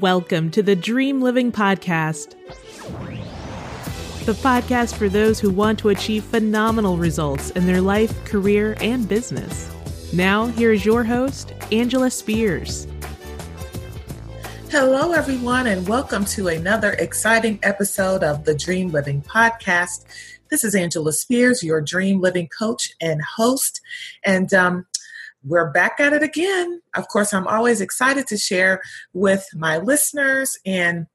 Welcome to the Dream Living Podcast, the podcast for those who want to achieve phenomenal results in their life, career, and business. Now, here is your host, Angela Spears. Hello, everyone, and welcome to another exciting episode of the Dream Living Podcast. This is Angela Spears, your Dream Living coach and host, and we're back at it again. Of course, I'm always excited to share with my listeners. And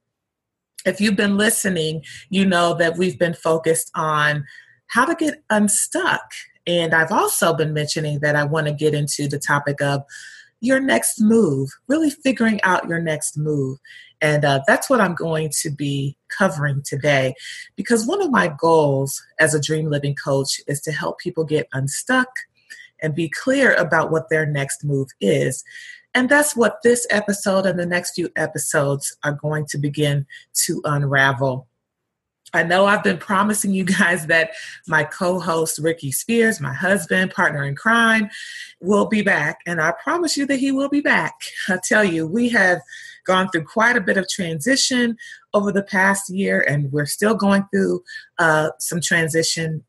if you've been listening, you know that we've been focused on how to get unstuck. And I've also been mentioning that I want to get into the topic of your next move, really figuring out your next move. And that's what I'm going to be covering today, because one of my goals as a Dream Living coach is to help people get unstuck and be clear about what their next move is. And that's what this episode and the next few episodes are going to begin to unravel. I know I've been promising you guys that my co-host, Ricky Spears, my husband, partner in crime, will be back. And I promise you that he will be back. I tell you, we have gone through quite a bit of transition over the past year, and we're still going through some transitional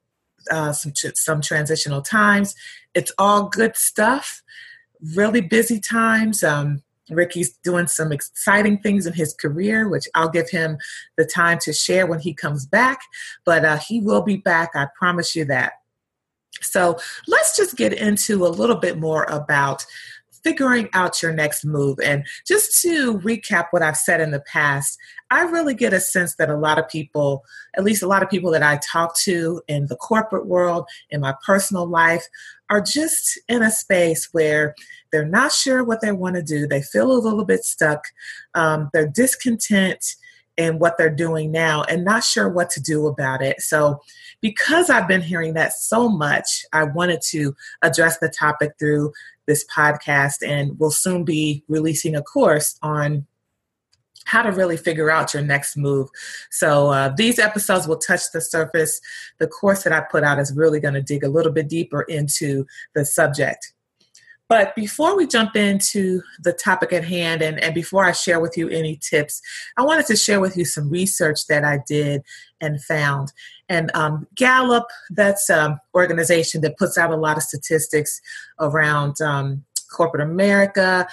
times. It's all good stuff, really busy times. Ricky's doing some exciting things in his career, which I'll give him the time to share when he comes back, but he will be back. I promise you that. So let's just get into a little bit more about figuring out your next move. And just to recap what I've said in the past, I really get a sense that a lot of people, at least a lot of people that I talk to in the corporate world, in my personal life, are just in a space where they're not sure what they want to do. They feel a little bit stuck. They're discontent in what they're doing now and not sure what to do about it. So because I've been hearing that so much, I wanted to address the topic through this podcast, and we'll soon be releasing a course on how to really figure out your next move. So these episodes will touch the surface. The course that I put out is really going to dig a little bit deeper into the subject. But before we jump into the topic at hand, and before I share with you any tips, I wanted to share with you some research that I did and found. And Gallup, that's an organization that puts out a lot of statistics around corporate America,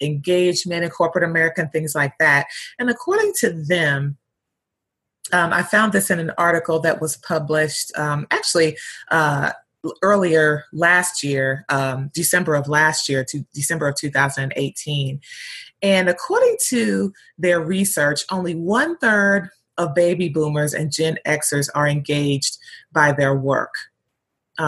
engagement in corporate America, and things like that. And according to them, I found this in an article that was published earlier last year, December of last year to December of 2018. And according to their research, only 1/3 of baby boomers and Gen Xers are engaged by their work.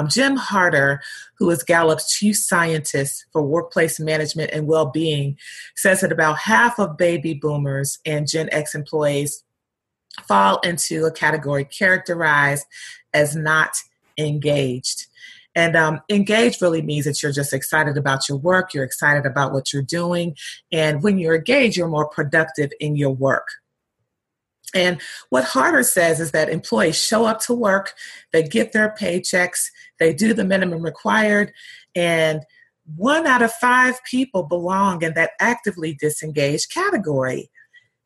Jim Harter, who is Gallup's chief scientist for workplace management and well-being, says that about half of baby boomers and Gen X employees fall into a category characterized as not engaged. And engaged really means that you're just excited about your work, you're excited about what you're doing, and when you're engaged, you're more productive in your work. And what Harter says is that employees show up to work, they get their paychecks, they do the minimum required, and 1 out of 5 people belong in that actively disengaged category.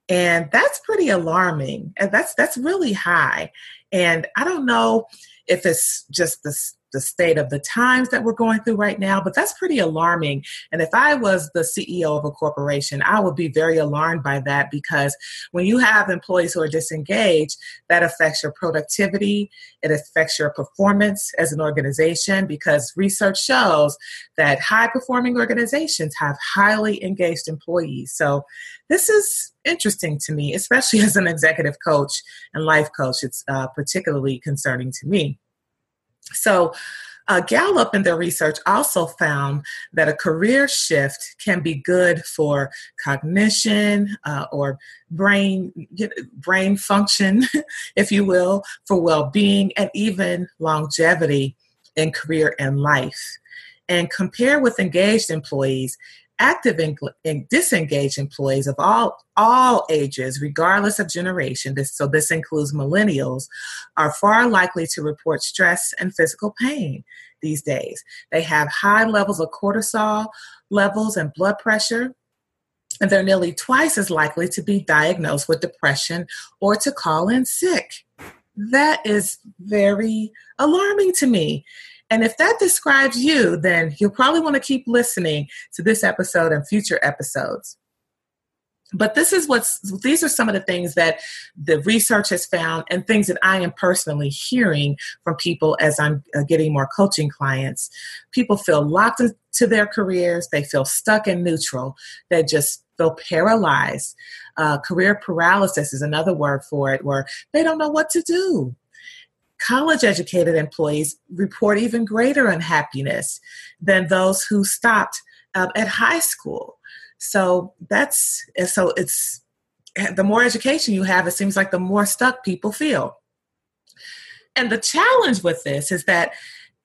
And that's pretty alarming, and that's really high. And I don't know if it's just the state of the times that we're going through right now, but that's pretty alarming. And if I was the CEO of a corporation, I would be very alarmed by that, because when you have employees who are disengaged, that affects your productivity. It affects your performance as an organization, because research shows that high-performing organizations have highly engaged employees. So this is interesting to me, especially as an executive coach and life coach. It's particularly concerning to me. So Gallup in their research also found that a career shift can be good for cognition or brain function, if you will, for well-being and even longevity in career and life. And compared with engaged employees, active and disengaged employees of all ages, regardless of generation, this includes millennials, are far likely to report stress and physical pain these days. They have high levels of cortisol levels and blood pressure. and they're nearly twice as likely to be diagnosed with depression or to call in sick. That is very alarming to me. And if that describes you, then you'll probably want to keep listening to this episode and future episodes. But these are some of the things that the research has found and things that I am personally hearing from people as I'm getting more coaching clients. People feel locked into their careers. They feel stuck and neutral. They just feel paralyzed. Career paralysis is another word for it, where they don't know what to do. College-educated employees report even greater unhappiness than those who stopped at high school. So it's the more education you have, it seems like the more stuck people feel. And the challenge with this is that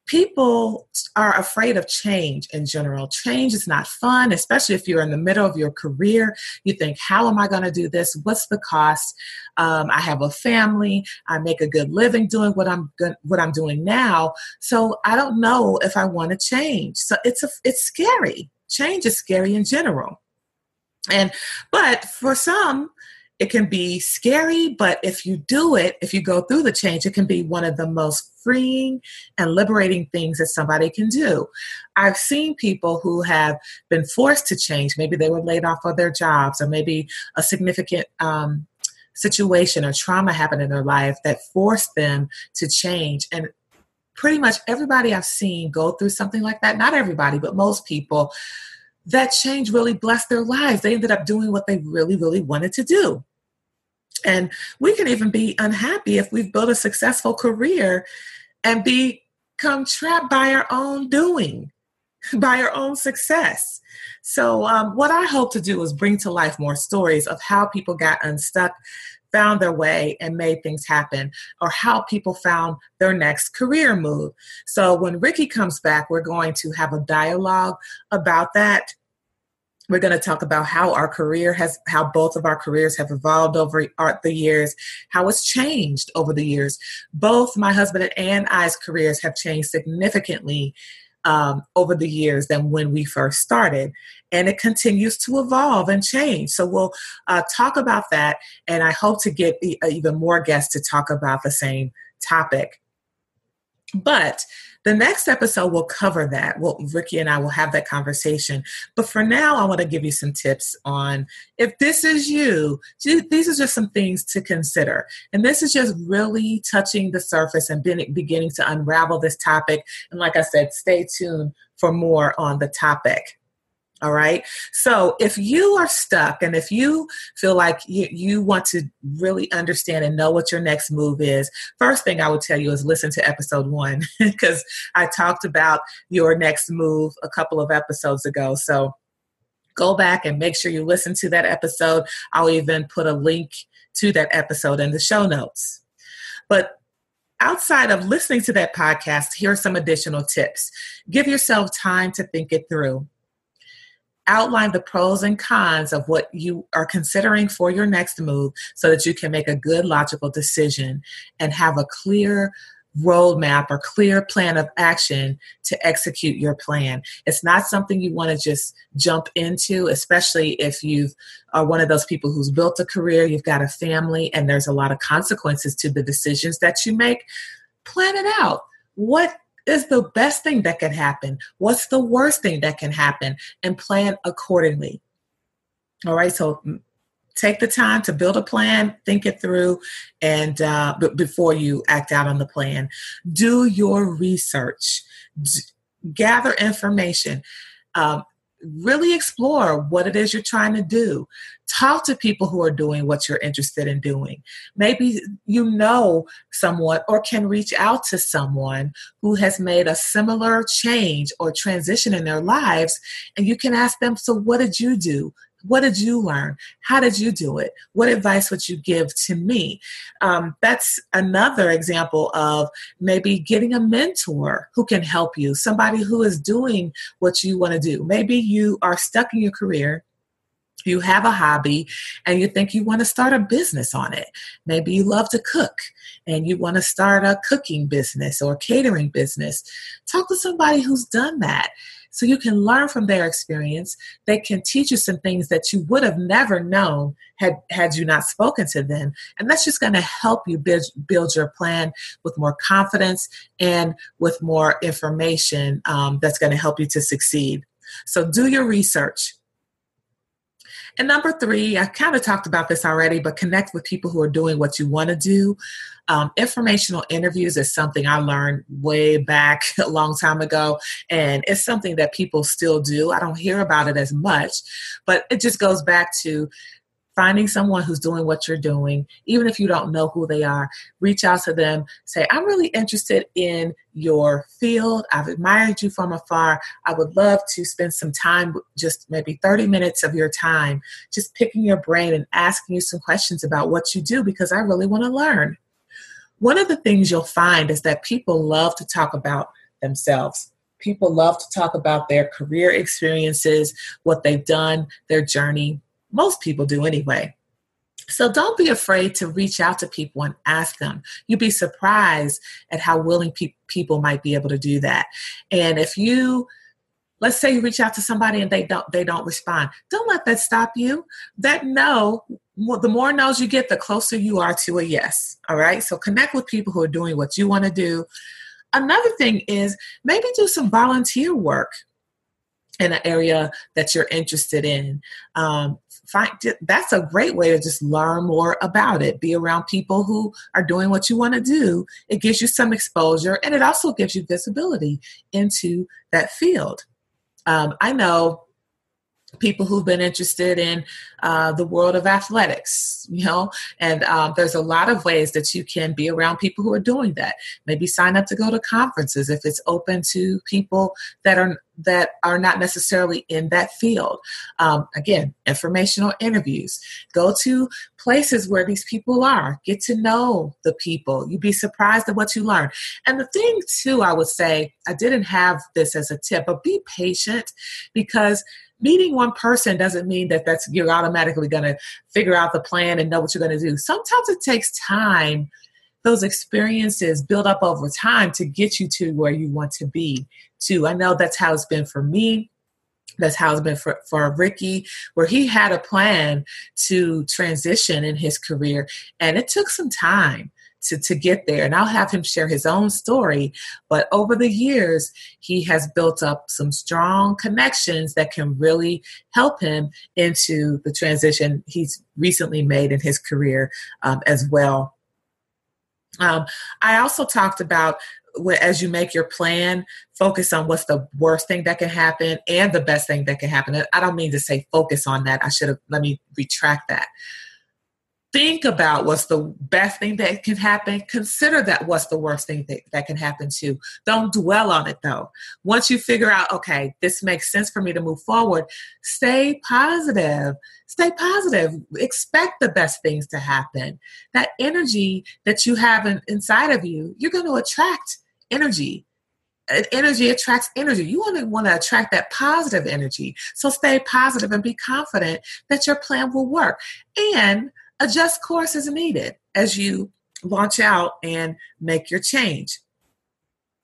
people are afraid of change in general. Change is not fun, especially if you're in the middle of your career. You think, how am I going to do this? What's the cost? I have a family. I make a good living doing what I'm doing now. So I don't know if I want to change. So it's scary. Change is scary in general. But for some, it can be scary, but if you do it, if you go through the change, it can be one of the most freeing and liberating things that somebody can do. I've seen people who have been forced to change. Maybe they were laid off of their jobs, or maybe a significant situation or trauma happened in their life that forced them to change. And pretty much everybody I've seen go through something like that, not everybody, but most people, that change really blessed their lives. They ended up doing what they really, really wanted to do. And we can even be unhappy if we've built a successful career and become trapped by our own doing, by our own success. So what I hope to do is bring to life more stories of how people got unstuck, found their way, and made things happen, or how people found their next career move. So when Ricky comes back, we're going to have a dialogue about that. We're going to talk about how both of our careers have evolved over the years, how it's changed over the years. Both my husband and I's careers have changed significantly over the years than when we first started. And it continues to evolve and change. So we'll talk about that. And I hope to get even more guests to talk about the same topic. But the next episode will cover that. Ricky and I will have that conversation. But for now, I want to give you some tips on, if this is you, these are just some things to consider. And this is just really touching the surface and beginning to unravel this topic. And like I said, stay tuned for more on the topic. All right. So if you are stuck and if you feel like you want to really understand and know what your next move is, first thing I would tell you is listen to episode 1, because I talked about your next move a couple of episodes ago. So go back and make sure you listen to that episode. I'll even put a link to that episode in the show notes. But outside of listening to that podcast, here are some additional tips. Give yourself time to think it through. Outline the pros and cons of what you are considering for your next move so that you can make a good logical decision and have a clear roadmap or clear plan of action to execute your plan. It's not something you want to just jump into, especially if you are one of those people who's built a career, you've got a family, and there's a lot of consequences to the decisions that you make. Plan it out. What is the best thing that can happen? What's the worst thing that can happen? And plan accordingly. All right, so take the time to build a plan, think it through, and before you act out on the plan. Do your research. Gather information. Really explore what it is you're trying to do. Talk to people who are doing what you're interested in doing. Maybe you know someone or can reach out to someone who has made a similar change or transition in their lives, and you can ask them, so what did you do? What did you learn? How did you do it? What advice would you give to me? That's another example of maybe getting a mentor who can help you, somebody who is doing what you want to do. Maybe you are stuck in your career, you have a hobby, and you think you want to start a business on it. Maybe you love to cook and you want to start a cooking business or catering business. Talk to somebody who's done that. So you can learn from their experience. They can teach you some things that you would have never known had you not spoken to them. And that's just going to help you build your plan with more confidence and with more information that's going to help you to succeed. So do your research. And number 3, I kind of talked about this already, but connect with people who are doing what you want to do. Informational interviews is something I learned way back a long time ago, and it's something that people still do. I don't hear about it as much, but it just goes back to finding someone who's doing what you're doing, even if you don't know who they are. Reach out to them. Say, I'm really interested in your field. I've admired you from afar. I would love to spend some time, just maybe 30 minutes of your time, just picking your brain and asking you some questions about what you do, because I really want to learn. One of the things you'll find is that people love to talk about themselves. People love to talk about their career experiences, what they've done, their journey. Most people do anyway. So don't be afraid to reach out to people and ask them. You'd be surprised at how willing people might be able to do that. And if you, let's say you reach out to somebody and they don't respond, don't let that stop you. That no, the more no's you get, the closer you are to a yes. All right. So connect with people who are doing what you want to do. Another thing is maybe do some volunteer work in an area that you're interested in. That's a great way to just learn more about it. Be around people who are doing what you want to do. It gives you some exposure, and it also gives you visibility into that field. I know people who've been interested in the world of athletics, and there's a lot of ways that you can be around people who are doing that. Maybe sign up to go to conferences if it's open to people that are not necessarily in that field. Again, informational interviews. Go to places where these people are. Get to know the people. You'd be surprised at what you learn. And the thing, too, I would say, I didn't have this as a tip, but be patient, because meeting one person doesn't mean that you're automatically going to figure out the plan and know what you're going to do. Sometimes it takes time. Those experiences build up over time to get you to where you want to be, too. I know that's how it's been for me. That's how it's been for Ricky, where he had a plan to transition in his career, and it took some time to get there. And I'll have him share his own story. But over the years, he has built up some strong connections that can really help him into the transition he's recently made in his career as well. I also talked about, as you make your plan, focus on what's the worst thing that can happen and the best thing that can happen. I don't mean to say focus on that. Let me retract that. Think about what's the best thing that can happen. Consider that what's the worst thing that can happen too. Don't dwell on it though. Once you figure out, okay, this makes sense for me to move forward, stay positive. Stay positive. Expect the best things to happen. That energy that you have inside of you, you're going to attract energy. Energy attracts energy. You only want to attract that positive energy. So stay positive and be confident that your plan will work. And adjust course as needed as you launch out and make your change.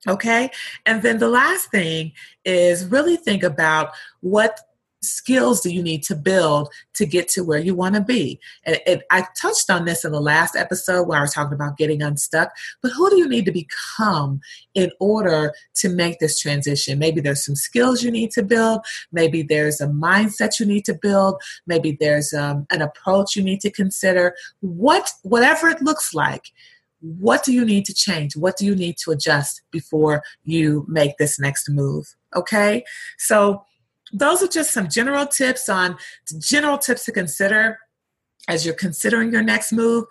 Okay? And then the last thing is really think about what skills do you need to build to get to where you want to be. And I touched on this in the last episode where I was talking about getting unstuck, but who do you need to become in order to make this transition? Maybe there's some skills you need to build. Maybe there's a mindset you need to build. Maybe there's an approach you need to consider. Whatever it looks like, what do you need to change? What do you need to adjust before you make this next move? Okay? So those are just some general tips to consider as you're considering your next move.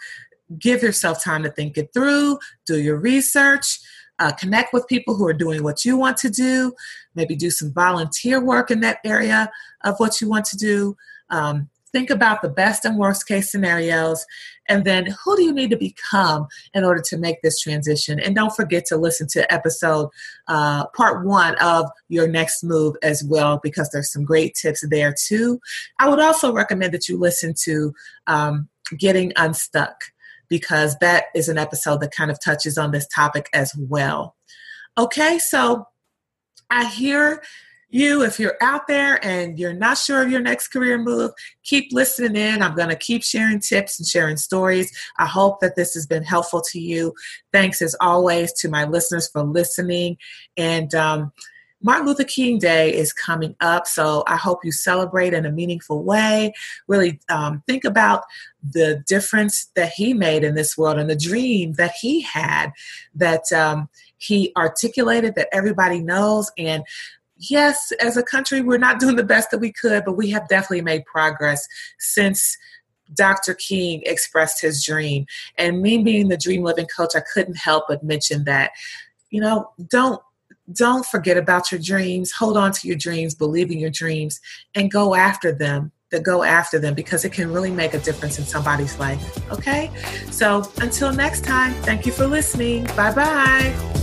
Give yourself time to think it through, do your research, connect with people who are doing what you want to do, maybe do some volunteer work in that area of what you want to do. Think about the best and worst case scenarios, and then who do you need to become in order to make this transition? And don't forget to listen to episode part 1 of your next move as well, because there's some great tips there too. I would also recommend that you listen to Getting Unstuck, because that is an episode that kind of touches on this topic as well. Okay, so I hear you, if you're out there and you're not sure of your next career move, keep listening in. I'm going to keep sharing tips and sharing stories. I hope that this has been helpful to you. Thanks, as always, to my listeners for listening. And Martin Luther King Day is coming up, so I hope you celebrate in a meaningful way. Really think about the difference that he made in this world and the dream that he had, that he articulated, that everybody knows. And yes, as a country, we're not doing the best that we could, but we have definitely made progress since Dr. King expressed his dream. And me being the Dream Living Coach, I couldn't help but mention that, you know, don't forget about your dreams. Hold on to your dreams, believe in your dreams, and go after them. Because it can really make a difference in somebody's life. Okay? So until next time, thank you for listening. Bye-bye.